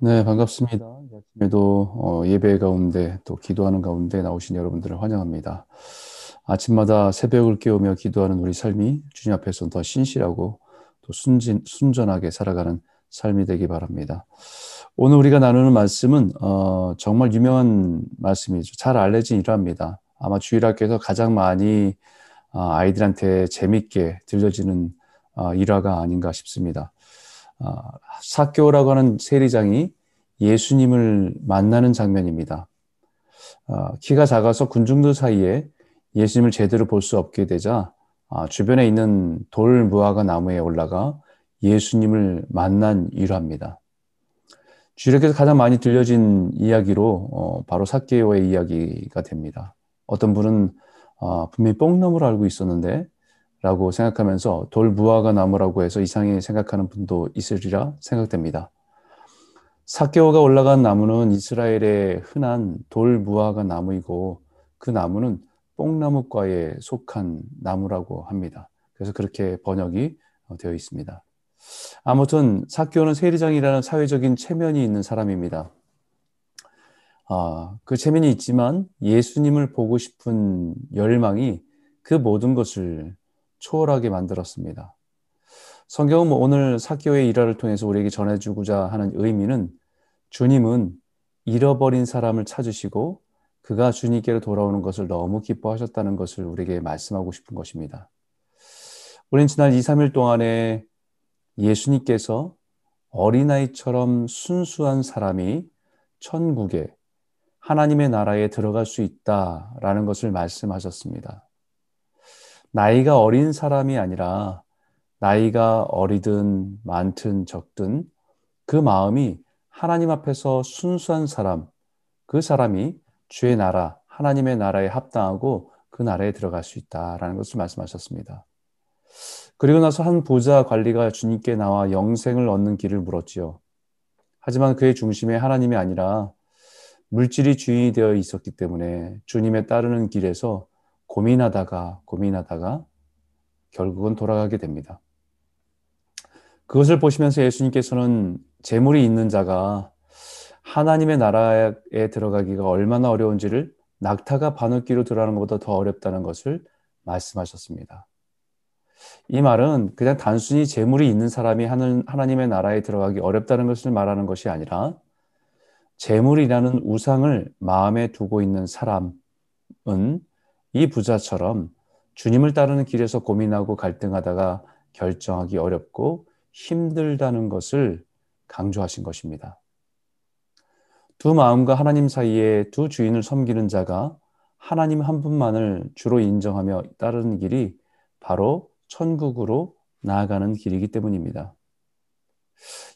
네, 반갑습니다. 이 아침에도 예배 가운데 또 기도하는 가운데 나오신 여러분들을 환영합니다. 아침마다 새벽을 깨우며 기도하는 우리 삶이 주님 앞에서 더 신실하고 또 순전하게 살아가는 삶이 되기 바랍니다. 오늘 우리가 나누는 말씀은 정말 유명한 말씀이죠. 잘 알려진 일화입니다. 아마 주일학교에서 가장 많이 아이들한테 재밌게 들려지는 일화가 아닌가 싶습니다. 사케오라고 하는 세리장이 예수님을 만나는 장면입니다. 키가 작아서 군중들 사이에 예수님을 제대로 볼 수 없게 되자 주변에 있는 돌 무화과 나무에 올라가 예수님을 만난 일화입니다. 주일학교에서 가장 많이 들려진 이야기로 바로 사케오의 이야기가 됩니다. 어떤 분은 분명히 뽕나무로 알고 있었는데 라고 생각하면서 돌 무화과 나무라고 해서 이상히 생각하는 분도 있으리라 생각됩니다. 사케오가 올라간 나무는 이스라엘의 흔한 돌 무화과 나무이고 그 나무는 뽕나무과에 속한 나무라고 합니다. 그래서 그렇게 번역이 되어 있습니다. 아무튼 사케오는 세리장이라는 사회적인 체면이 있는 사람입니다. 그 체면이 있지만 예수님을 보고 싶은 열망이 그 모든 것을 초월하게 만들었습니다. 성경은 오늘 사케오의 일화를 통해서 우리에게 전해주고자 하는 의미는 주님은 잃어버린 사람을 찾으시고 그가 주님께로 돌아오는 것을 너무 기뻐하셨다는 것을 우리에게 말씀하고 싶은 것입니다. 우린 지난 2, 3일 동안에 예수님께서 어린아이처럼 순수한 사람이 천국에 하나님의 나라에 들어갈 수 있다라는 것을 말씀하셨습니다. 나이가 어린 사람이 아니라 나이가 어리든 많든 적든 그 마음이 하나님 앞에서 순수한 사람, 그 사람이 주의 나라, 하나님의 나라에 합당하고 그 나라에 들어갈 수 있다라는 것을 말씀하셨습니다. 그리고 나서 한 부자 관리가 주님께 나와 영생을 얻는 길을 물었지요. 하지만 그의 중심에 하나님이 아니라 물질이 주인이 되어 있었기 때문에 주님에 따르는 길에서 고민하다가 결국은 돌아가게 됩니다. 그것을 보시면서 예수님께서는 재물이 있는 자가 하나님의 나라에 들어가기가 얼마나 어려운지를 낙타가 바늘귀로 들어가는 것보다 더 어렵다는 것을 말씀하셨습니다. 이 말은 그냥 단순히 재물이 있는 사람이 하나님의 나라에 들어가기 어렵다는 것을 말하는 것이 아니라 재물이라는 우상을 마음에 두고 있는 사람은 이 부자처럼 주님을 따르는 길에서 고민하고 갈등하다가 결정하기 어렵고 힘들다는 것을 강조하신 것입니다. 두 마음과 하나님 사이에 두 주인을 섬기는 자가 하나님 한 분만을 주로 인정하며 따르는 길이 바로 천국으로 나아가는 길이기 때문입니다.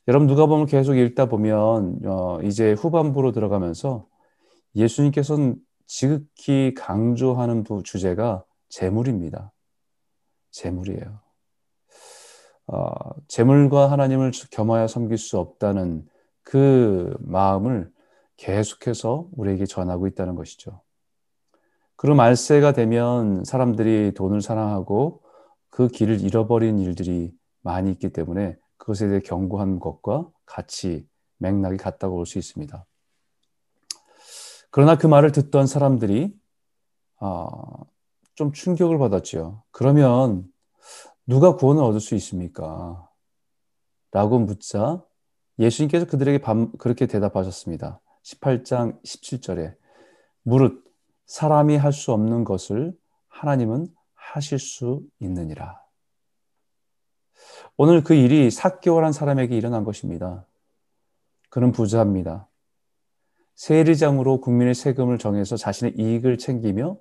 여러분 누가복음을 계속 읽다 보면 이제 후반부로 들어가면서 예수님께서는 지극히 강조하는 주제가 재물입니다. 재물이에요. 재물과 하나님을 겸하여 섬길 수 없다는 그 마음을 계속해서 우리에게 전하고 있다는 것이죠. 그럼 말세가 되면 사람들이 돈을 사랑하고 그 길을 잃어버린 일들이 많이 있기 때문에 그것에 대해 경고한 것과 같이 맥락이 같다고 볼 수 있습니다. 그러나 그 말을 듣던 사람들이 좀 충격을 받았죠. 그러면 누가 구원을 얻을 수 있습니까? 라고 묻자 예수님께서 그들에게 그렇게 대답하셨습니다. 18장 17절에 무릇 사람이 할 수 없는 것을 하나님은 하실 수 있느니라. 오늘 그 일이 사케오라는 사람에게 일어난 것입니다. 그는 부자입니다. 세리장으로 국민의 세금을 정해서 자신의 이익을 챙기며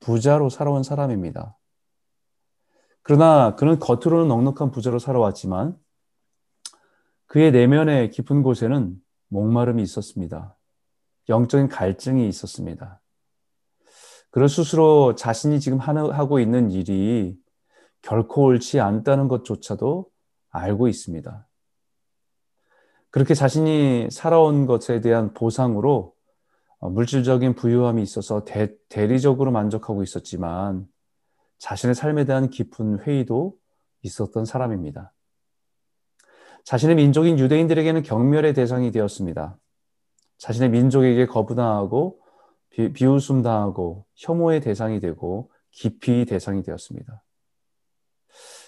부자로 살아온 사람입니다. 그러나 그는 겉으로는 넉넉한 부자로 살아왔지만 그의 내면의 깊은 곳에는 목마름이 있었습니다. 영적인 갈증이 있었습니다. 그를 스스로 자신이 지금 하고 있는 일이 결코 옳지 않다는 것조차도 알고 있습니다. 그렇게 자신이 살아온 것에 대한 보상으로 물질적인 부유함이 있어서 대리적으로 만족하고 있었지만 자신의 삶에 대한 깊은 회의도 있었던 사람입니다. 자신의 민족인 유대인들에게는 경멸의 대상이 되었습니다. 자신의 민족에게 거부당하고 비웃음당하고 혐오의 대상이 되고 기피의 대상이 되었습니다.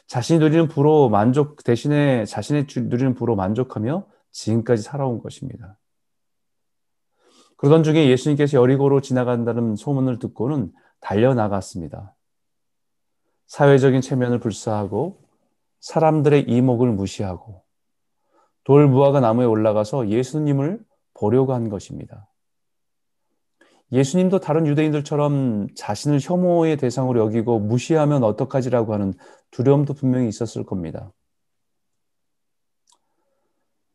자신이 누리는 부로 만족 대신에 자신이 누리는 부로 만족하며 지금까지 살아온 것입니다. 그러던 중에 예수님께서 여리고로 지나간다는 소문을 듣고는 달려나갔습니다. 사회적인 체면을 불사하고 사람들의 이목을 무시하고 돌무화과 나무에 올라가서 예수님을 보려고 한 것입니다. 예수님도 다른 유대인들처럼 자신을 혐오의 대상으로 여기고 무시하면 어떡하지라고 하는 두려움도 분명히 있었을 겁니다.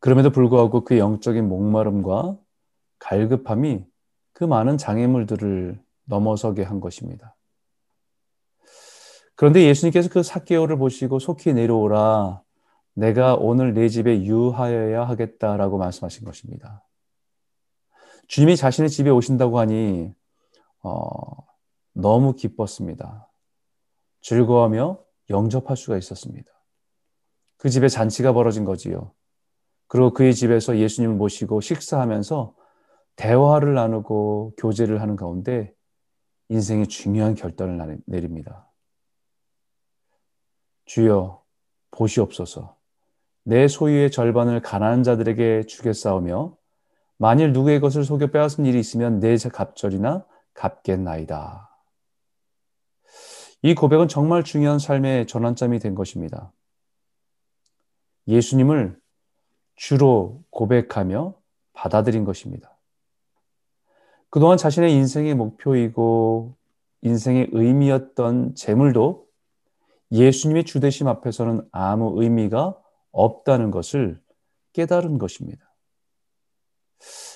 그럼에도 불구하고 그의 영적인 목마름과 갈급함이 그 많은 장애물들을 넘어서게 한 것입니다. 그런데 예수님께서 그 삭개오를 보시고 속히 내려오라, 내가 오늘 내 집에 유하여야 하겠다라고 말씀하신 것입니다. 주님이 자신의 집에 오신다고 하니 너무 기뻤습니다. 즐거워하며 영접할 수가 있었습니다. 그 집에 잔치가 벌어진 거지요. 그리고 그의 집에서 예수님을 모시고 식사하면서 대화를 나누고 교제를 하는 가운데 인생의 중요한 결단을 내립니다. 주여, 보시옵소서. 내 소유의 절반을 가난한 자들에게 주겠사오며 만일 누구의 것을 속여 빼앗은 일이 있으면 내 갑절이나 갚겠나이다. 이 고백은 정말 중요한 삶의 전환점이 된 것입니다. 예수님을 주로 고백하며 받아들인 것입니다. 그동안 자신의 인생의 목표이고 인생의 의미였던 재물도 예수님의 주되심 앞에서는 아무 의미가 없다는 것을 깨달은 것입니다.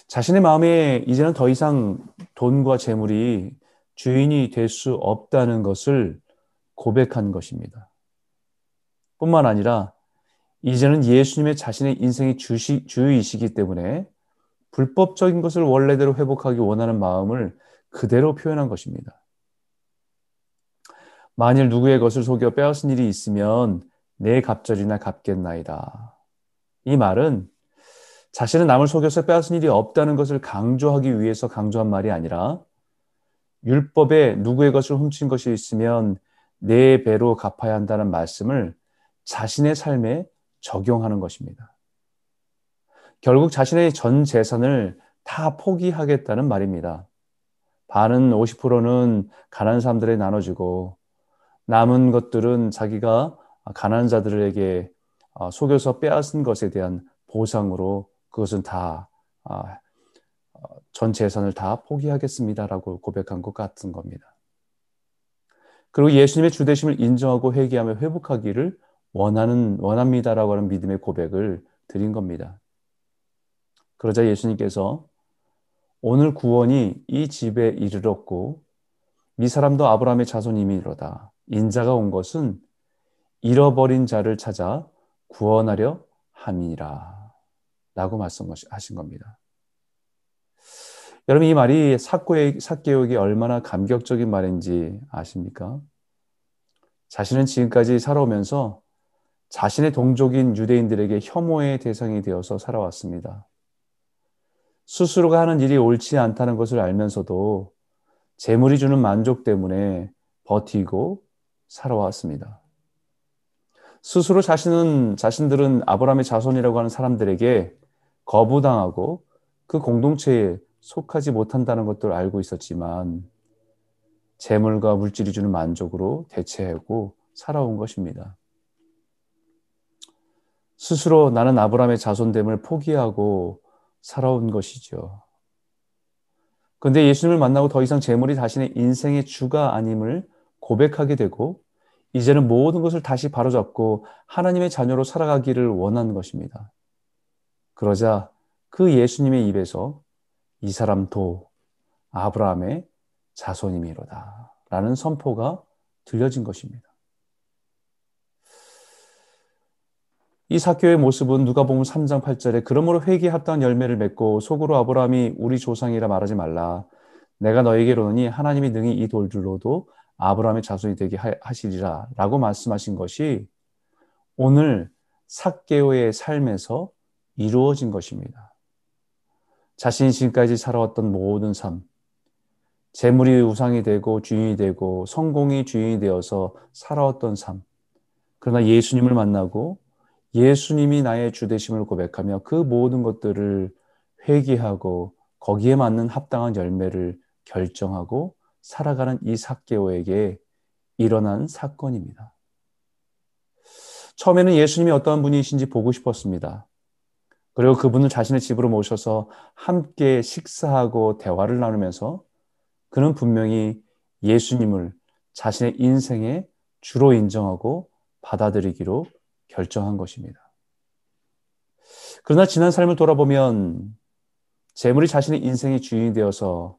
자신의 마음에 이제는 더 이상 돈과 재물이 주인이 될 수 없다는 것을 고백한 것입니다. 뿐만 아니라 이제는 예수님의 자신의 인생의 주이시기 때문에 불법적인 것을 원래대로 회복하기 원하는 마음을 그대로 표현한 것입니다. 만일 누구의 것을 속여 빼앗은 일이 있으면 내 갑절이나 갚겠나이다. 이 말은 자신은 남을 속여서 빼앗은 일이 없다는 것을 강조하기 위해서 강조한 말이 아니라 율법에 누구의 것을 훔친 것이 있으면 네 배로 갚아야 한다는 말씀을 자신의 삶에 적용하는 것입니다. 결국 자신의 전 재산을 다 포기하겠다는 말입니다. 반은 50%는 가난한 사람들에게 나눠주고 남은 것들은 자기가 가난한 자들에게 속여서 빼앗은 것에 대한 보상으로 그것은 다 전 재산을 다 포기하겠습니다라고 고백한 것 같은 겁니다. 그리고 예수님의 주되심을 인정하고 회개하며 회복하기를 원합니다라고 하는 믿음의 고백을 드린 겁니다. 그러자 예수님께서 오늘 구원이 이 집에 이르렀고 이 사람도 아브라함의 자손임이로다. 인자가 온 것은 잃어버린 자를 찾아 구원하려 함이니라 라고 말씀하신 겁니다. 여러분, 이 말이 삭개오에게 얼마나 감격적인 말인지 아십니까? 자신은 지금까지 살아오면서 자신의 동족인 유대인들에게 혐오의 대상이 되어서 살아왔습니다. 스스로가 하는 일이 옳지 않다는 것을 알면서도 재물이 주는 만족 때문에 버티고 살아왔습니다. 스스로 자신들은 아브라함의 자손이라고 하는 사람들에게 거부당하고 그 공동체에 속하지 못한다는 것도 알고 있었지만 재물과 물질이 주는 만족으로 대체하고 살아온 것입니다. 스스로 나는 아브라함의 자손됨을 포기하고 살아온 것이죠. 그런데 예수님을 만나고 더 이상 재물이 자신의 인생의 주가 아님을 고백하게 되고 이제는 모든 것을 다시 바로잡고 하나님의 자녀로 살아가기를 원한 것입니다. 그러자 그 예수님의 입에서 이 사람도 아브라함의 자손이미로다 라는 선포가 들려진 것입니다. 이 삭개오의 모습은 누가복음 3장 8절에 그러므로 회개에 합당한 열매를 맺고 속으로 아브라함이 우리 조상이라 말하지 말라. 내가 너에게로 오니 하나님이 능히 이 돌들로도 아브라함의 자손이 되게 하시리라 라고 말씀하신 것이 오늘 삭개오의 삶에서 이루어진 것입니다. 자신이 지금까지 살아왔던 모든 삶, 재물이 우상이 되고 주인이 되고 성공이 주인이 되어서 살아왔던 삶, 그러나 예수님을 만나고 예수님이 나의 주되심을 고백하며 그 모든 것들을 회개하고 거기에 맞는 합당한 열매를 결정하고 살아가는 이 삭개오에게 일어난 사건입니다. 처음에는 예수님이 어떠한 분이신지 보고 싶었습니다. 그리고 그분을 자신의 집으로 모셔서 함께 식사하고 대화를 나누면서 그는 분명히 예수님을 자신의 인생의 주로 인정하고 받아들이기로 결정한 것입니다. 그러나 지난 삶을 돌아보면 재물이 자신의 인생의 주인이 되어서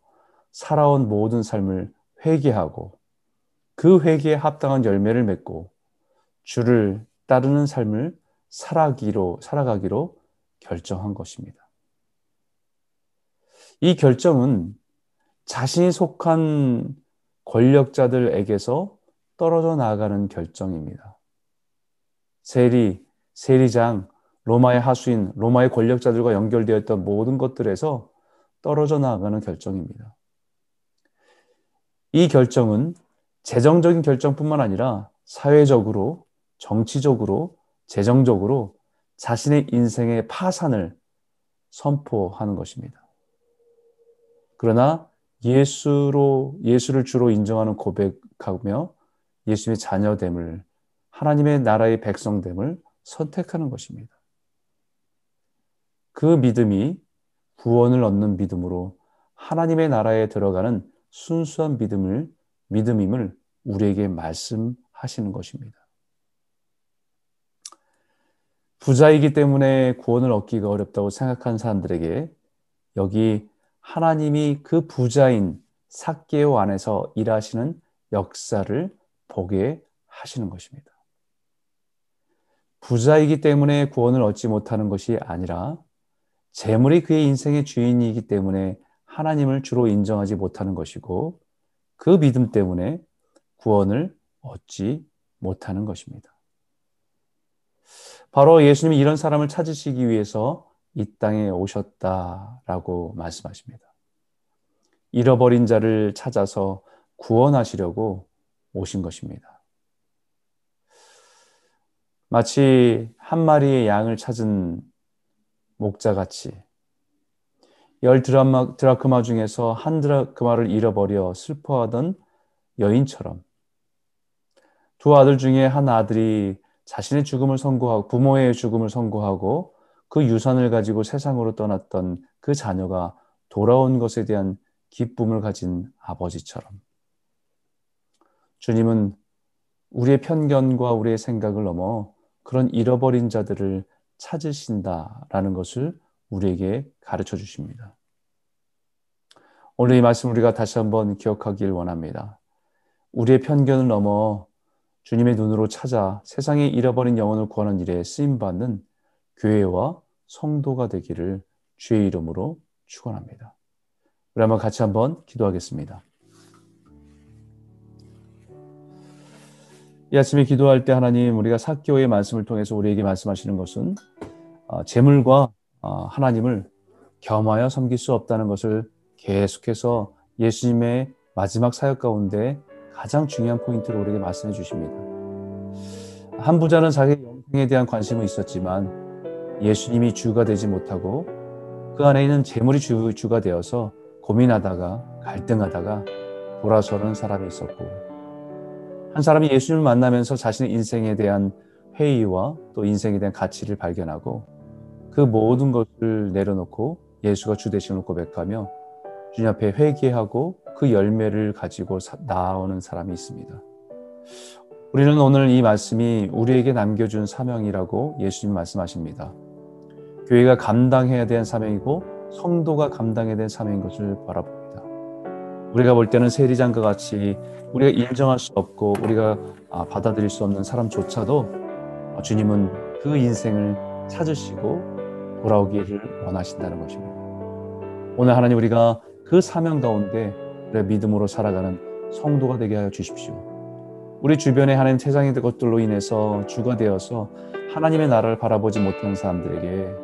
살아온 모든 삶을 회개하고 그 회개에 합당한 열매를 맺고 주를 따르는 삶을 살아가기로 결정한 것입니다. 이 결정은 자신이 속한 권력자들에게서 떨어져 나아가는 결정입니다. 세리장, 로마의 하수인, 로마의 권력자들과 연결되어 있던 모든 것들에서 떨어져 나아가는 결정입니다. 이 결정은 재정적인 결정뿐만 아니라 사회적으로, 정치적으로, 재정적으로 자신의 인생의 파산을 선포하는 것입니다. 그러나 예수를 주로 인정하는 고백하며 예수님의 자녀됨을, 하나님의 나라의 백성됨을 선택하는 것입니다. 그 믿음이 구원을 얻는 믿음으로 하나님의 나라에 들어가는 순수한 믿음임을 우리에게 말씀하시는 것입니다. 부자이기 때문에 구원을 얻기가 어렵다고 생각한 사람들에게 여기 하나님이 그 부자인 삭개오 안에서 일하시는 역사를 보게 하시는 것입니다. 부자이기 때문에 구원을 얻지 못하는 것이 아니라 재물이 그의 인생의 주인이기 때문에 하나님을 주로 인정하지 못하는 것이고 그 믿음 때문에 구원을 얻지 못하는 것입니다. 바로 예수님이 이런 사람을 찾으시기 위해서 이 땅에 오셨다라고 말씀하십니다. 잃어버린 자를 찾아서 구원하시려고 오신 것입니다. 마치 한 마리의 양을 찾은 목자같이 10 드라크마 중에서 1 드라크마를 잃어버려 슬퍼하던 여인처럼 두 아들 중에 한 아들이 자신의 죽음을 선고하고 부모의 죽음을 선고하고 그 유산을 가지고 세상으로 떠났던 그 자녀가 돌아온 것에 대한 기쁨을 가진 아버지처럼 주님은 우리의 편견과 우리의 생각을 넘어 그런 잃어버린 자들을 찾으신다라는 것을 우리에게 가르쳐 주십니다. 오늘 이 말씀 우리가 다시 한번 기억하길 원합니다. 우리의 편견을 넘어 주님의 눈으로 찾아 세상에 잃어버린 영혼을 구하는 일에 쓰임받는 교회와 성도가 되기를 주의 이름으로 축원합니다. 우리 한번 같이 한번 기도하겠습니다. 이 아침에 기도할 때 하나님, 우리가 삭개오의 말씀을 통해서 우리에게 말씀하시는 것은 재물과 하나님을 겸하여 섬길 수 없다는 것을 계속해서 예수님의 마지막 사역 가운데 가장 중요한 포인트를 우리에게 말씀해 주십니다. 한 부자는 자기 영생에 대한 관심은 있었지만 예수님이 주가 되지 못하고 그 안에 있는 재물이 주가 되어서 고민하다가 갈등하다가 돌아서는 사람이 있었고, 한 사람이 예수님을 만나면서 자신의 인생에 대한 회의와 또 인생에 대한 가치를 발견하고 그 모든 것을 내려놓고 예수가 주 되심을 고백하며 주님 앞에 회개하고 그 열매를 가지고 나아오는 사람이 있습니다. 우리는 오늘 이 말씀이 우리에게 남겨준 사명이라고 예수님 말씀하십니다. 교회가 감당해야 되는 사명이고 성도가 감당해야 되는 사명인 것을 바라봅니다. 우리가 볼 때는 세리장과 같이 우리가 인정할 수 없고 우리가 받아들일 수 없는 사람조차도 주님은 그 인생을 찾으시고 돌아오기를 원하신다는 것입니다. 오늘 하나님, 우리가 그 사명 가운데 우리의 믿음으로 살아가는 성도가 되게 하여 주십시오. 우리 주변에 하나님 세상의 것들로 인해서 주가 되어서 하나님의 나라를 바라보지 못하는 사람들에게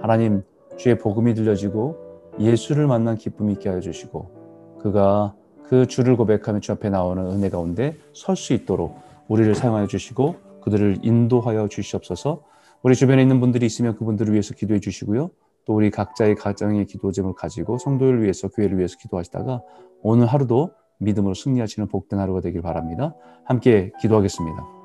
하나님 주의 복음이 들려지고 예수를 만난 기쁨이 있게 하여 주시고, 그가 그 주를 고백하며 주 앞에 나오는 은혜 가운데 설 수 있도록 우리를 사용하여 주시고 그들을 인도하여 주시옵소서. 우리 주변에 있는 분들이 있으면 그분들을 위해서 기도해 주시고요, 또 우리 각자의 가정의 기도점을 가지고 성도를 위해서, 교회를 위해서 기도하시다가 오늘 하루도 믿음으로 승리하시는 복된 하루가 되길 바랍니다. 함께 기도하겠습니다.